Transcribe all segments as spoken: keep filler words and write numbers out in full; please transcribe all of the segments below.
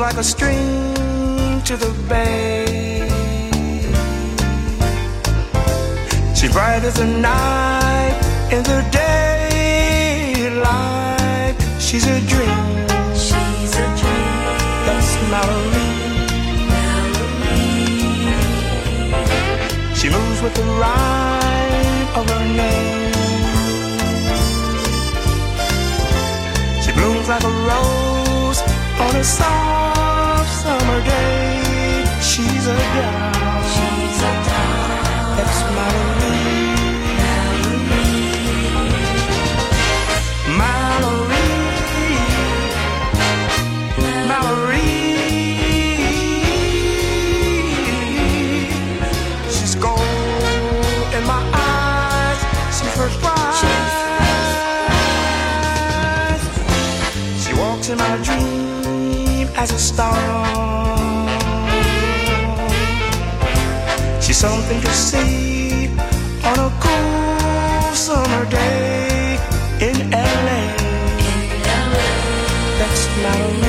Like a stream to the bay, she's bright as a night in the daylight. She's a dream, she's a dream. That's Marilyn. She moves with the rhyme of her name. She blooms like a rose on a song. Summer day, she's a doll. She's a doll. That's Marilyn. Marilyn. Marilyn. as a star. She's something to see on a cool summer day in L A. That's not only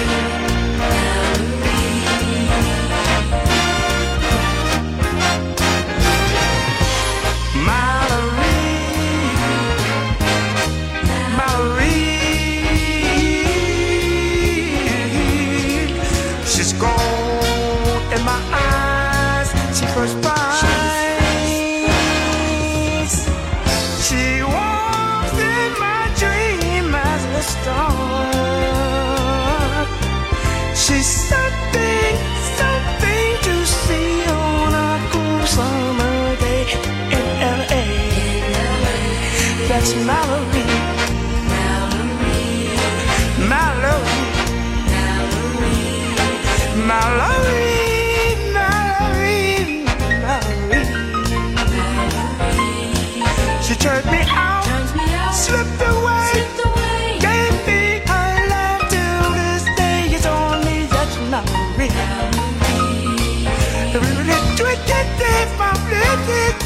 Mallory, Mallory, Mallory, Mallory, Mallory, Mallory. She turned me out, slipped away, gave me her love till this day. It's only that's Mallory. We really tweeted it, my blessed.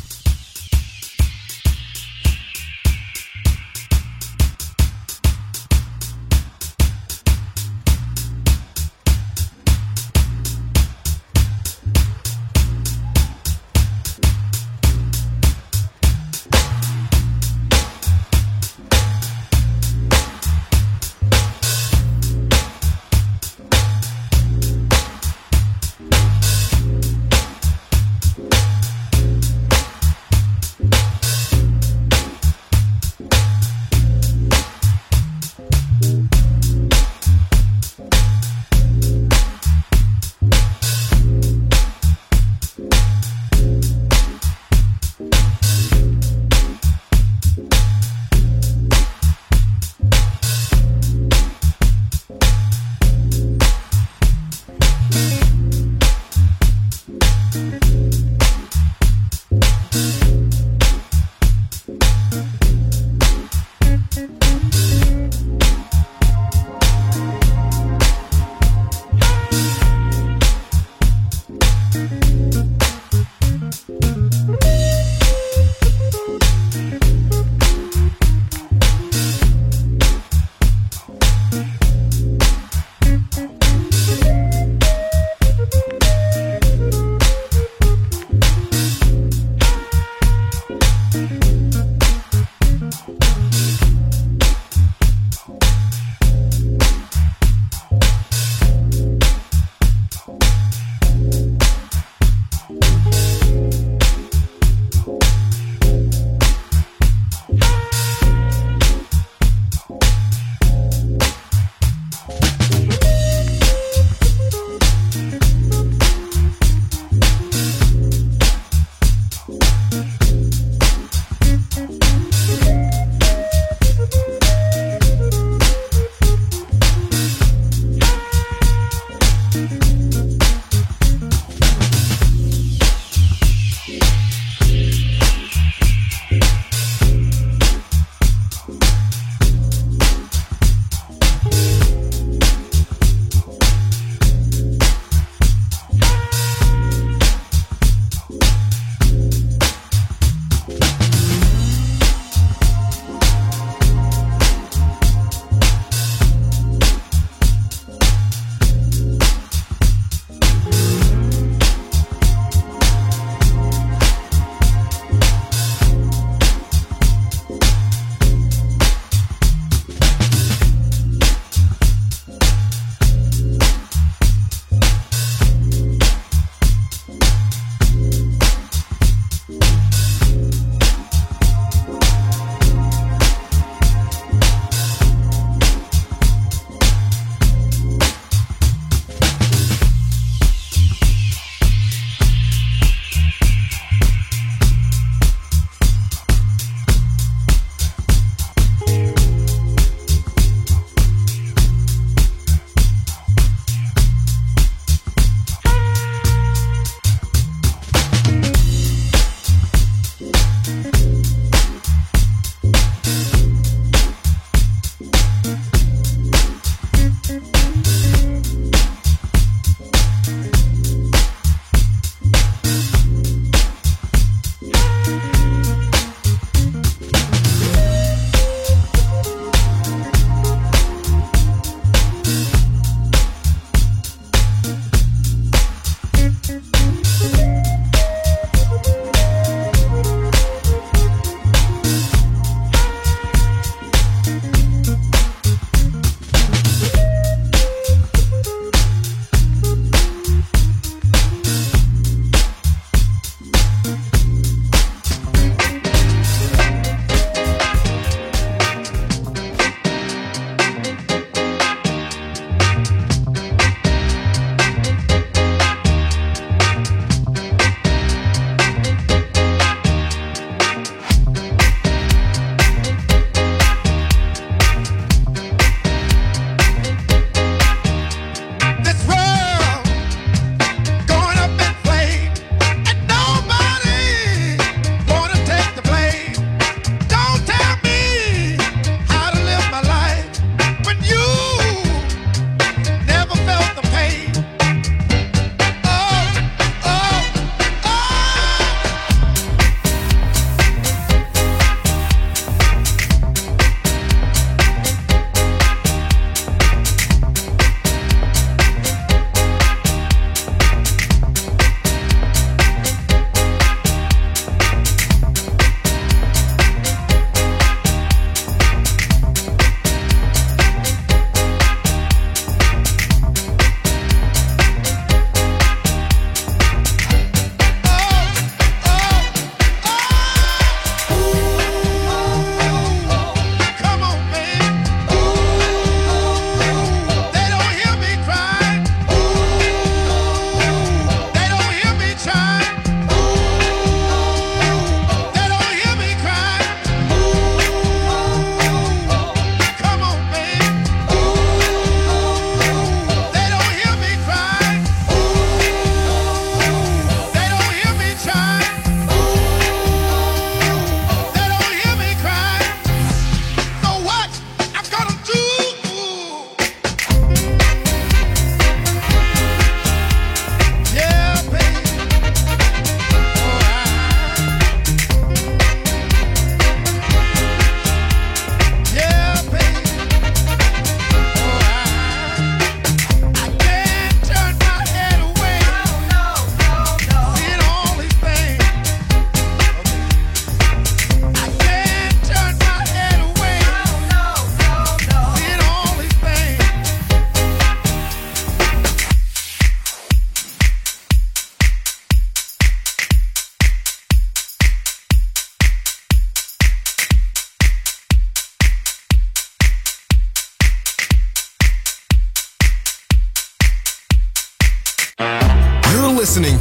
listening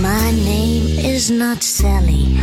My name is not Sally,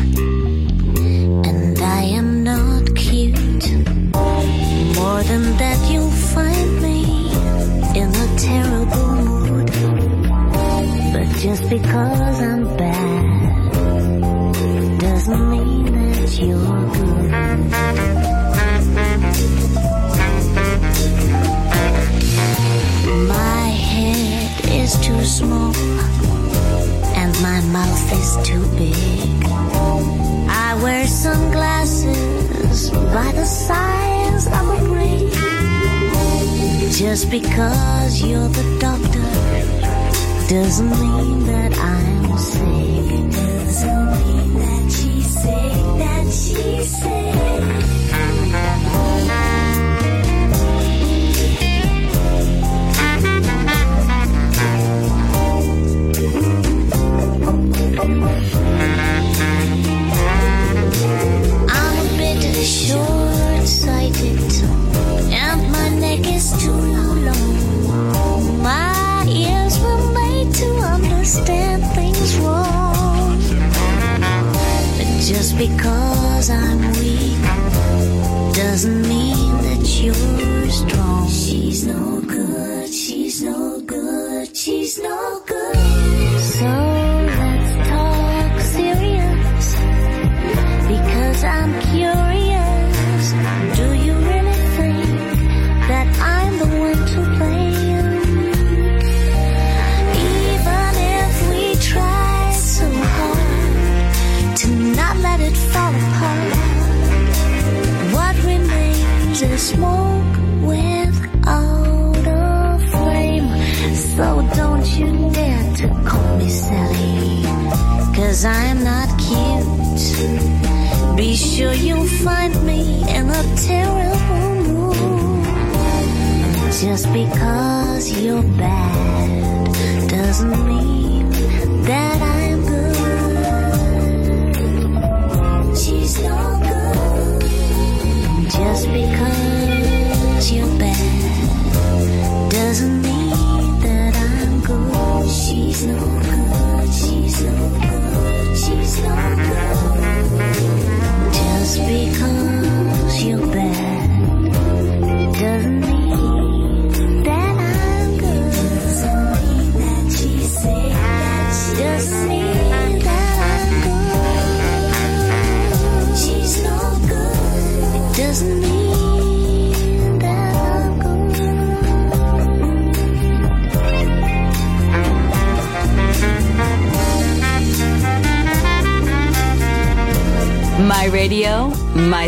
My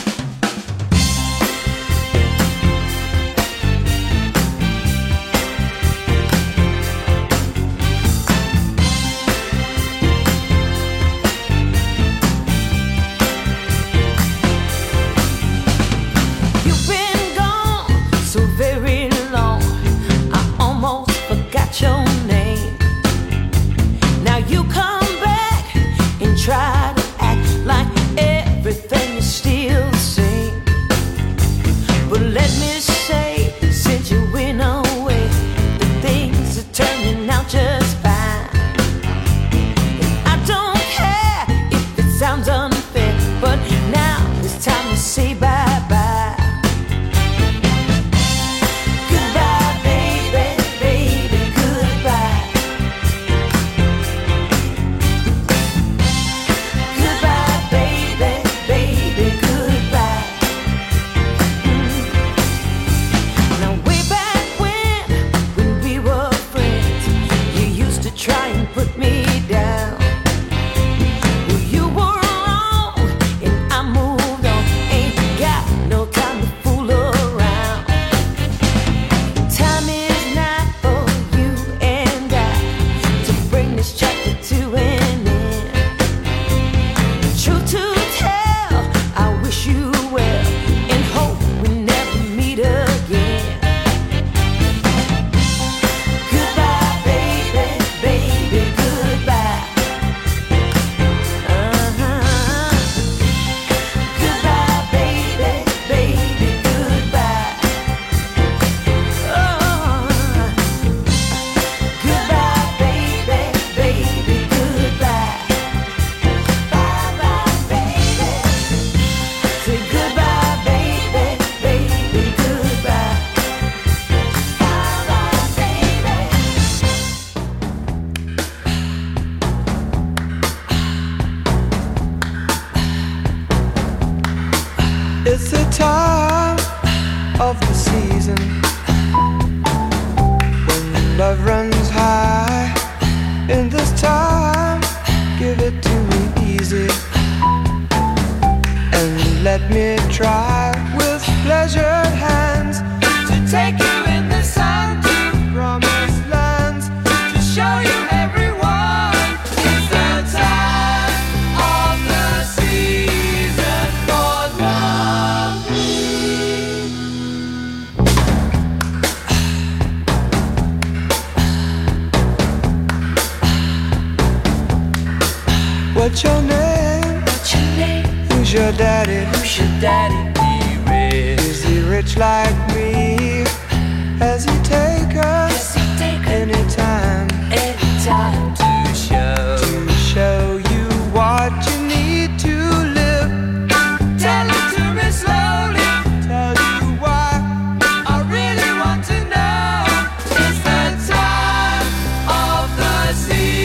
Try to act like everything is still What's your name? What's your name? Who's your daddy? Who's your daddy? Is he rich like me? Has he take us anytime? Anytime to show to show you what you need to live. Tell it to me slowly. Tell you why I really want to know. It's the time of the season for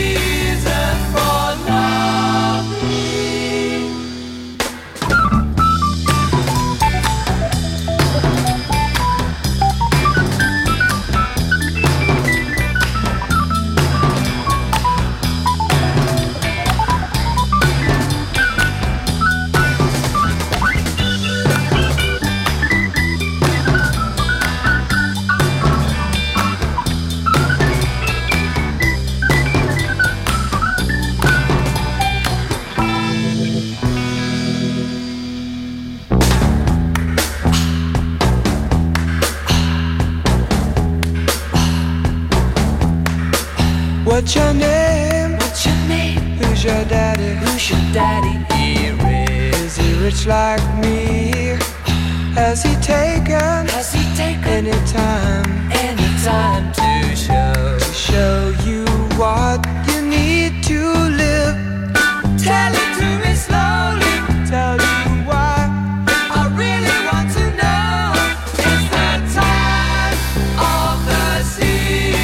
What's your name? What's your name? Who's your daddy? Who's your daddy? Here is. Is he rich like me? Has he taken? Has he taken any time? Any time to show to show you what you need to live. Tell it to me slowly. Tell you why I really want to know. It's the time of the season.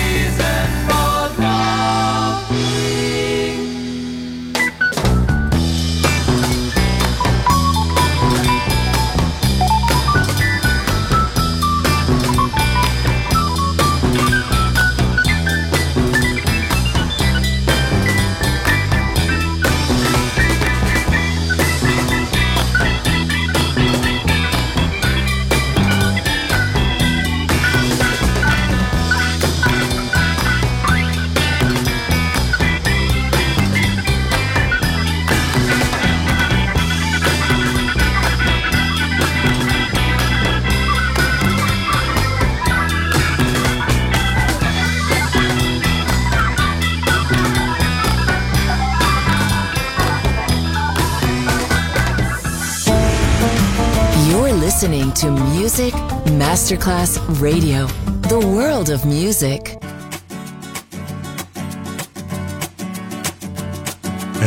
Listening to Music Masterclass Radio, the world of music.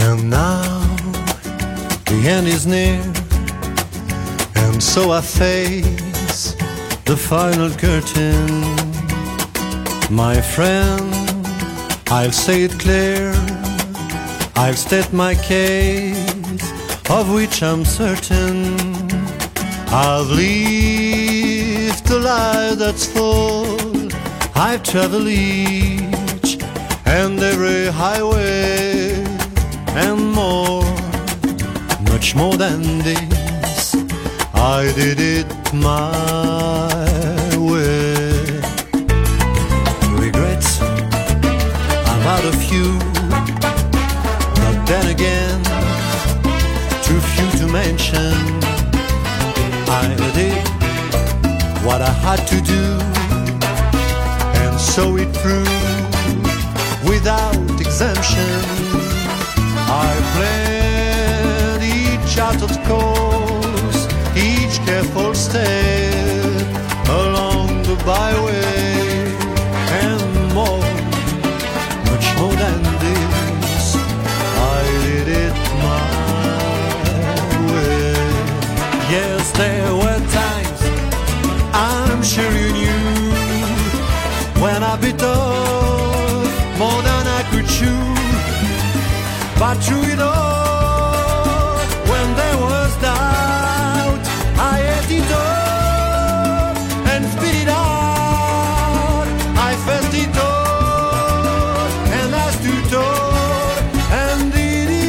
And now the end is near, and so I face the final curtain. My friend, I'll say it clear, I'll state my case, of which I'm certain. I've lived a life that's full. I've traveled each and every highway and more, much more than this. I did it my way. Regrets, I'm out of few, but then again, too few to mention. I did what I had to do, and so it proved without exemption. I played each out of course, each careful step along the byway, and more, much more than this, I did it my way. Yes, there were times, I'm sure you knew, when I bit off more than I could chew. But through it all, when there was doubt, I ate it up and spit it out. I felt it all and I stood tall and did it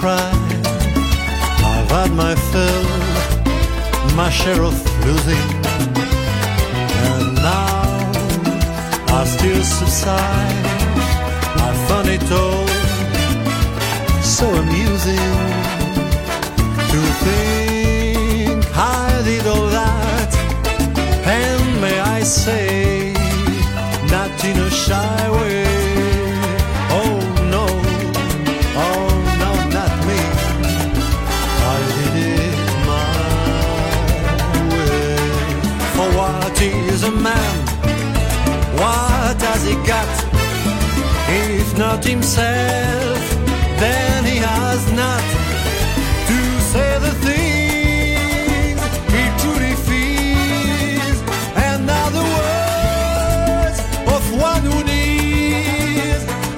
cried. I've had my fill, my share of losing, and now I still subside. I found it all so amusing to think I did all that, and may I say is a man? What has he got? If not himself, then he has not to say the things he truly feels, and now the words of one who needs.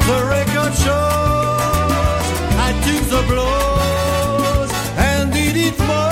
The record shows I took the blows and did it more.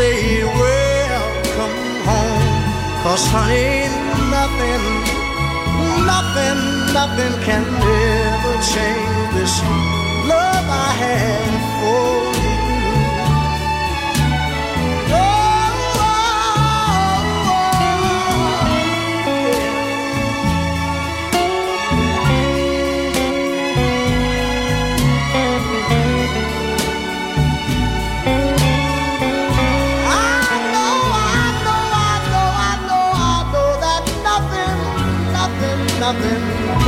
Say welcome home, 'cause honey, nothing, nothing, nothing can ever change this love I have for you. Oh, oh, oh, oh. Nothing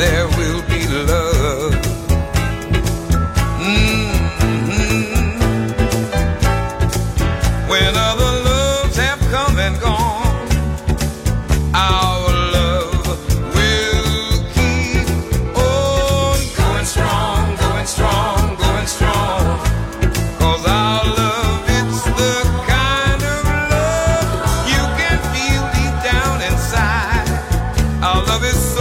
there will be love. Mm-hmm. When other loves have come and gone, our love will keep on going strong, going strong, going strong. 'Cause our love, it's the kind of love you can feel deep down inside. Our love is so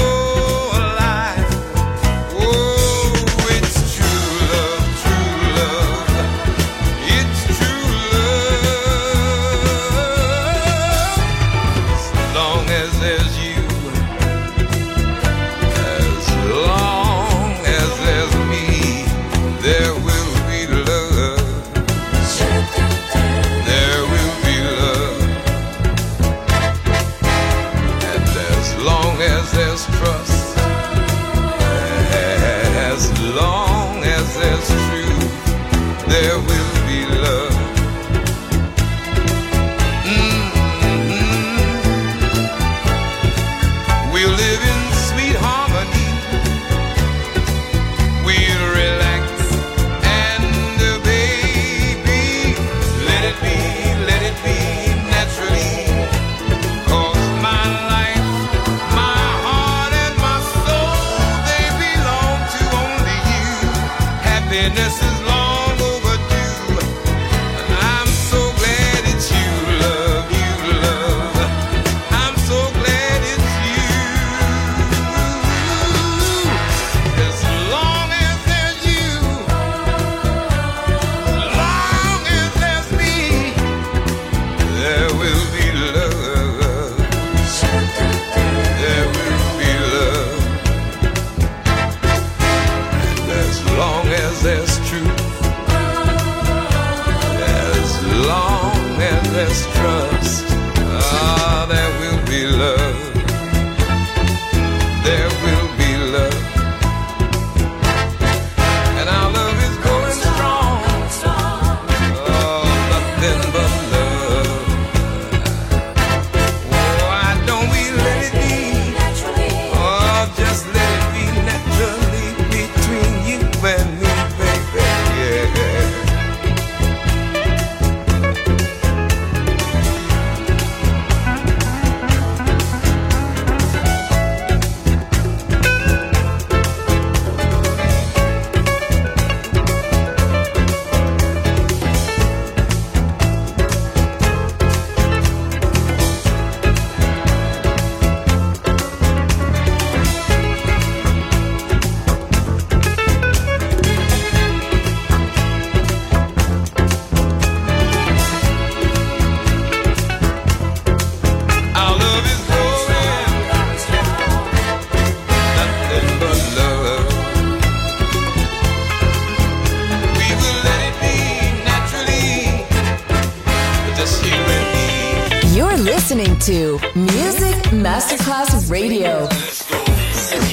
to Music Masterclass Radio.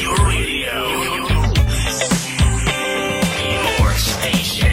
Your radio. Your station.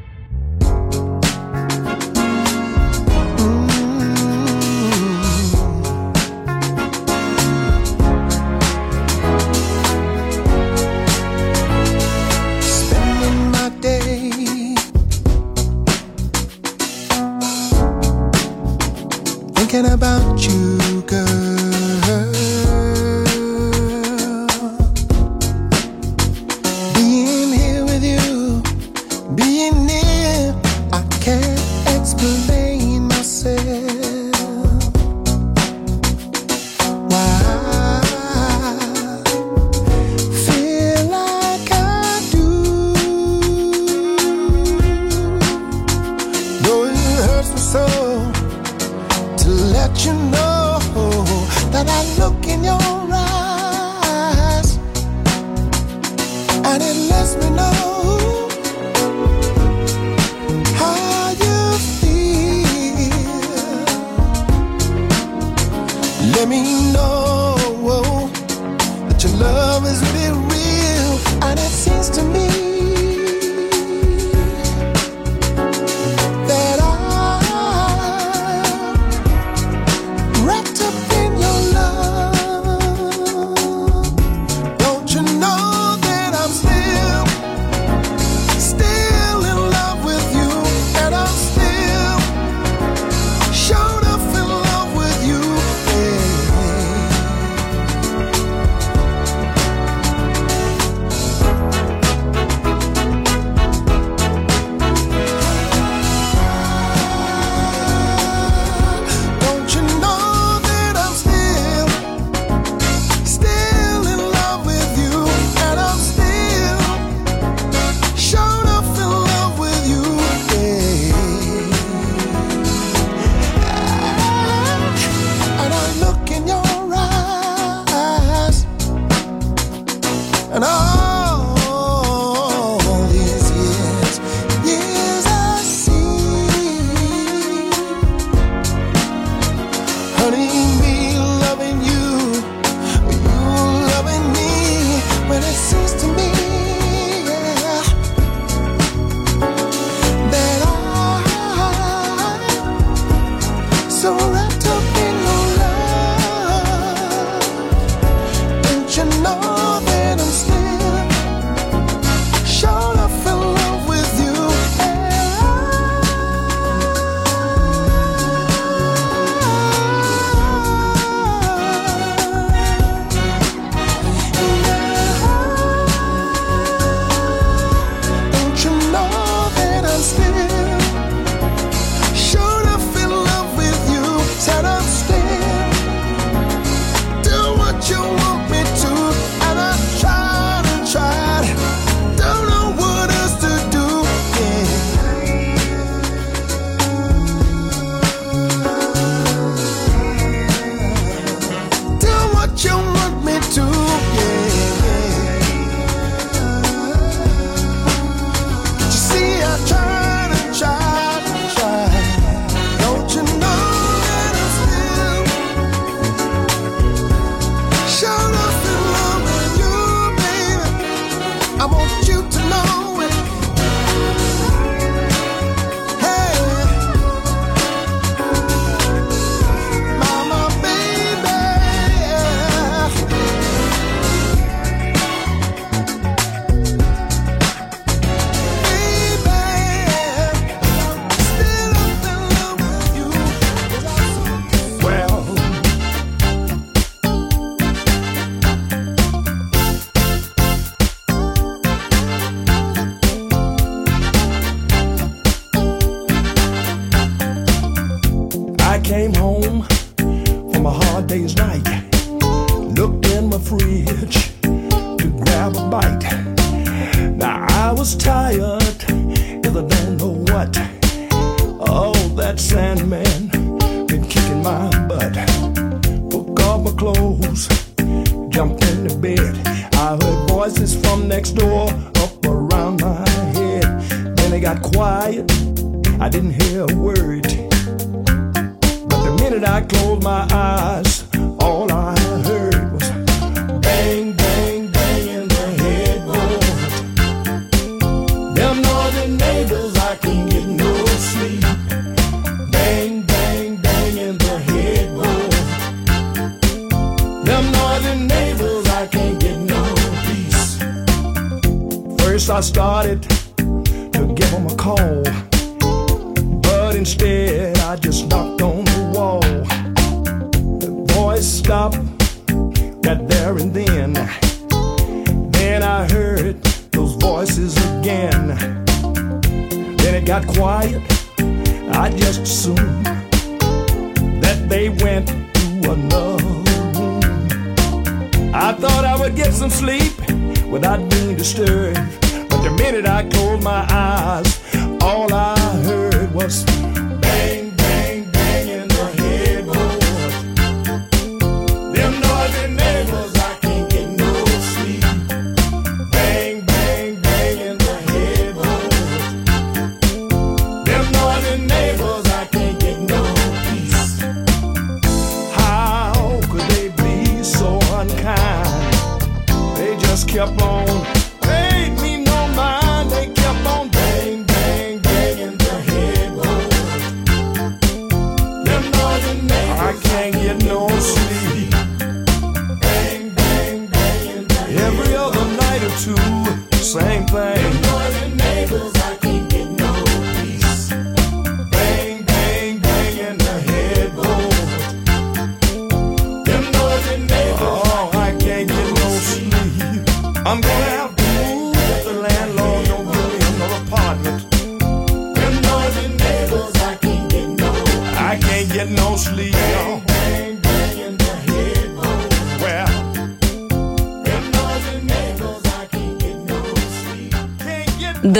About you, girl, being here with you, being near, I can't explain myself. Why I feel like I do, though it hurts my soul to let you know that I look in your eyes and it lets me know how you feel. Let me know that your love is really real, and it seems to me that I'm wrapped up in your love.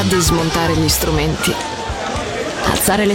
a dismontare gli strumenti, alzare le